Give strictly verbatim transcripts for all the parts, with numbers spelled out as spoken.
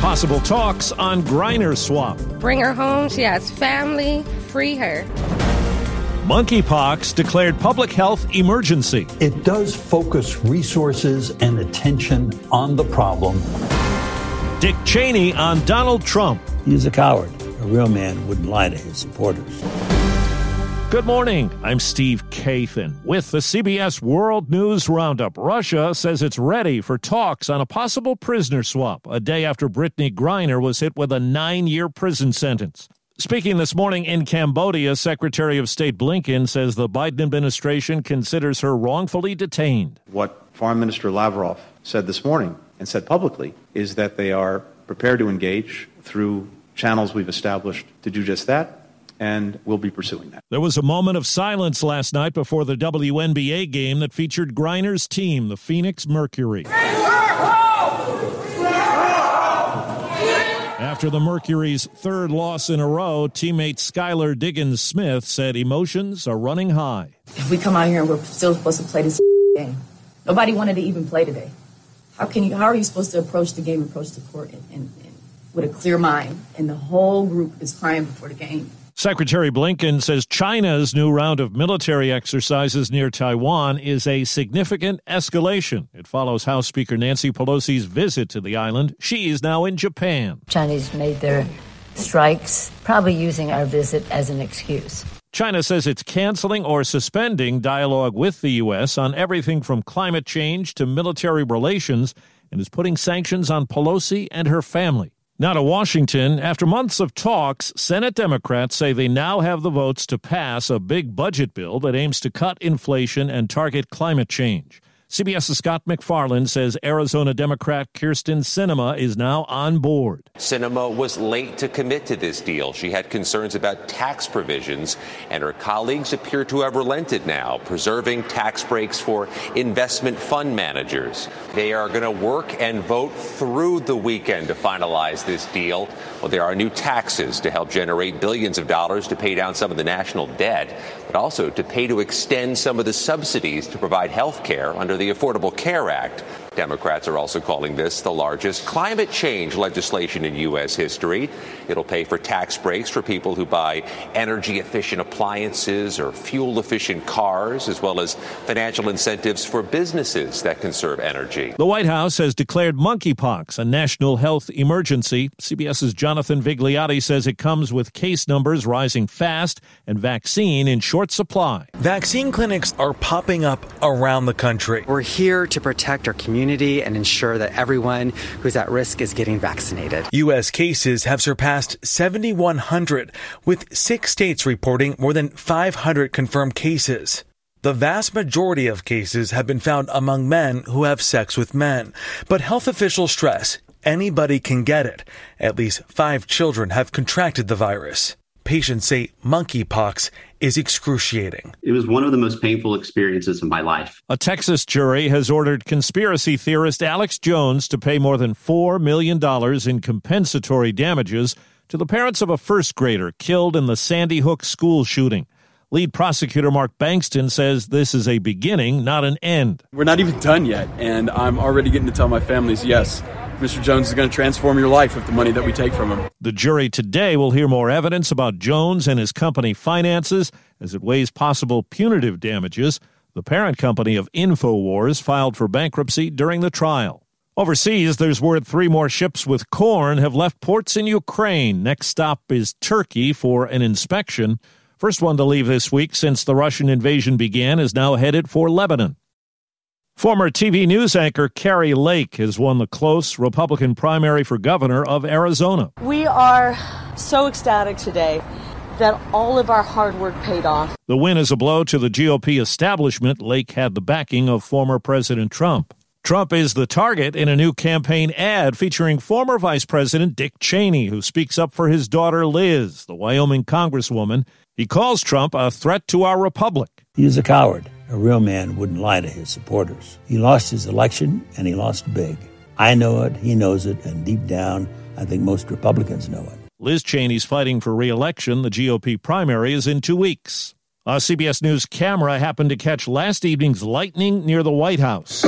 Possible talks on Griner swap. Bring her home. She has family. Free her. Monkeypox declared public health emergency. It does focus resources and attention on the problem. Dick Cheney on Donald Trump. He's a coward. A real man wouldn't lie to his supporters. Good morning. I'm Steve Kathan with the C B S World News Roundup. Russia says it's ready for talks on a possible prisoner swap a day after Brittney Griner was hit with a nine-year prison sentence. Speaking this morning in Cambodia, Secretary of State Blinken says the Biden administration considers her wrongfully detained. What Foreign Minister Lavrov said this morning and said publicly is that they are prepared to engage through channels we've established to do just that. And we'll be pursuing that. There was a moment of silence last night before the W N B A game that featured Griner's team, the Phoenix Mercury. After the Mercury's third loss in a row, teammate Skylar Diggins-Smith said emotions are running high. We come out here and we're still supposed to play this game. Nobody wanted to even play today. How can you? How are you supposed to approach the game, approach the court and, and, and with a clear mind? And the whole group is crying before the game. Secretary Blinken says China's new round of military exercises near Taiwan is a significant escalation. It follows House Speaker Nancy Pelosi's visit to the island. She is now in Japan. Chinese made their strikes, probably using our visit as an excuse. China says it's canceling or suspending dialogue with the U S on everything from climate change to military relations and is putting sanctions on Pelosi and her family. Now to Washington. After months of talks, Senate Democrats say they now have the votes to pass a big budget bill that aims to cut inflation and target climate change. CBS's Scott McFarlane says Arizona Democrat Kirsten Sinema is now on board. Sinema was late to commit to this deal. She had concerns about tax provisions, and her colleagues appear to have relented now, preserving tax breaks for investment fund managers. They are going to work and vote through the weekend to finalize this deal. Well, there are new taxes to help generate billions of dollars to pay down some of the national debt, but also to pay to extend some of the subsidies to provide health care under the Affordable Care Act. Democrats are also calling this the largest climate change legislation in U S history. It'll pay for tax breaks for people who buy energy-efficient appliances or fuel-efficient cars, as well as financial incentives for businesses that conserve energy. The White House has declared monkeypox a national health emergency. CBS's Jonathan Vigliotti says it comes with case numbers rising fast and vaccine in short supply. Vaccine clinics are popping up around the country. We're here to protect our community and ensure that everyone who's at risk is getting vaccinated. U S cases have surpassed seventy-one hundred, with six states reporting more than five hundred confirmed cases. The vast majority of cases have been found among men who have sex with men, but health officials stress anybody can get it. At least five children have contracted the virus. Patients say monkeypox is excruciating. It was one of the most painful experiences of my life. A Texas jury has ordered conspiracy theorist Alex Jones to pay more than four million dollars in compensatory damages to the parents of a first grader killed in the Sandy Hook school shooting. Lead prosecutor Mark Bankston says this is a beginning, not an end. We're not even done yet, and I'm already getting to tell my families, yes, Mister Jones is going to transform your life with the money that we take from him. The jury today will hear more evidence about Jones and his company finances as it weighs possible punitive damages. The parent company of InfoWars filed for bankruptcy during the trial. Overseas, there's word three more ships with corn have left ports in Ukraine. Next stop is Turkey for an inspection. First one to leave this week since the Russian invasion began is now headed for Lebanon. Former T V news anchor Carrie Lake has won the close Republican primary for governor of Arizona. We are so ecstatic today that all of our hard work paid off. The win is a blow to the G O P establishment. Lake had the backing of former President Trump. Trump is the target in a new campaign ad featuring former Vice President Dick Cheney, who speaks up for his daughter Liz, the Wyoming congresswoman. He calls Trump a threat to our republic. He is a coward. A real man wouldn't lie to his supporters. He lost his election, and he lost big. I know it, he knows it, and deep down, I think most Republicans know it. Liz Cheney's fighting for re-election. The G O P primary is in two weeks. A C B S News camera happened to catch last evening's lightning near the White House.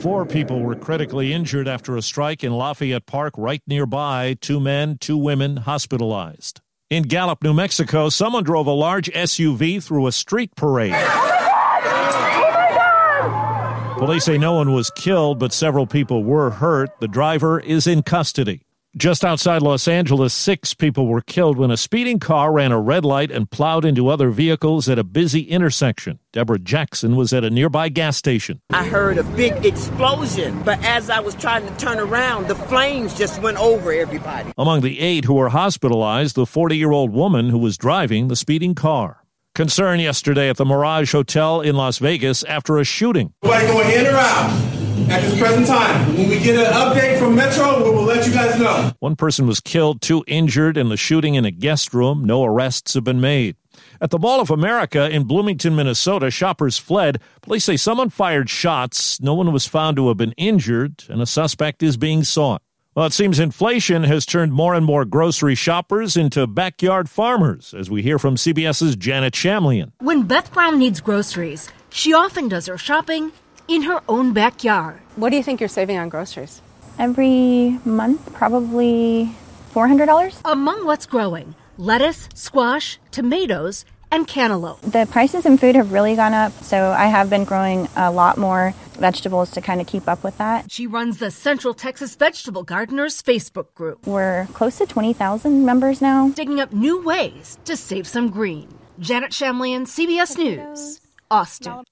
Four people were critically injured after a strike in Lafayette Park right nearby. Two men, two women hospitalized. In Gallup, New Mexico, someone drove a large S U V through a street parade. Oh my God! Oh my God! Police say no one was killed, but several people were hurt. The driver is in custody. Just outside Los Angeles, six people were killed when a speeding car ran a red light and plowed into other vehicles at a busy intersection. Deborah Jackson was at a nearby gas station. I heard a big explosion, but as I was trying to turn around, the flames just went over everybody. Among the eight who were hospitalized, the forty-year-old woman who was driving the speeding car. Concern yesterday at the Mirage Hotel in Las Vegas after a shooting. Nobody going in or out. At this present time, when we get an update from Metro, we will let you guys know. One person was killed, two injured in the shooting in a guest room. No arrests have been made. At the Mall of America in Bloomington, Minnesota, shoppers fled. Police say someone fired shots. No one was found to have been injured, and a suspect is being sought. Well, it seems inflation has turned more and more grocery shoppers into backyard farmers, as we hear from CBS's Janet Shamlian. When Beth Brown needs groceries, she often does her shopping in her own backyard. What do you think you're saving on groceries? Every month, probably four hundred dollars. Among what's growing, lettuce, squash, tomatoes, and cantaloupe. The prices in food have really gone up, so I have been growing a lot more vegetables to kind of keep up with that. She runs the Central Texas Vegetable Gardeners Facebook group. We're close to twenty thousand members now. Digging up new ways to save some green. Janet Shamlian, C B S News, Austin.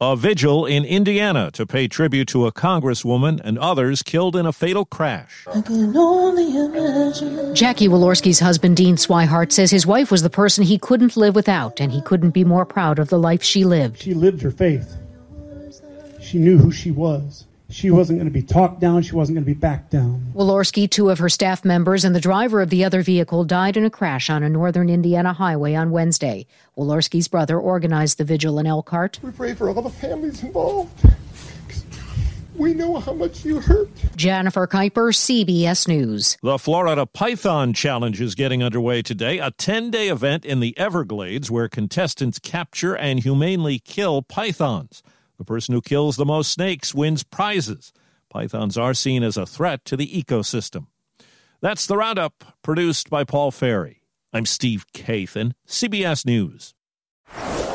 A vigil in Indiana to pay tribute to a congresswoman and others killed in a fatal crash. I can only imagine. Jackie Walorski's husband, Dean Swihart, says his wife was the person he couldn't live without, and he couldn't be more proud of the life she lived. She lived her faith. She knew who she was. She wasn't going to be talked down. She wasn't going to be backed down. Walorski, two of her staff members, and the driver of the other vehicle died in a crash on a northern Indiana highway on Wednesday. Walorski's brother organized the vigil in Elkhart. We pray for all the families involved. We know how much you hurt. Jennifer Kuiper, C B S News. The Florida Python Challenge is getting underway today, a ten-day event in the Everglades where contestants capture and humanely kill pythons. The person who kills the most snakes wins prizes. Pythons are seen as a threat to the ecosystem. That's the Roundup, produced by Paul Ferry. I'm Steve Kathan, C B S News.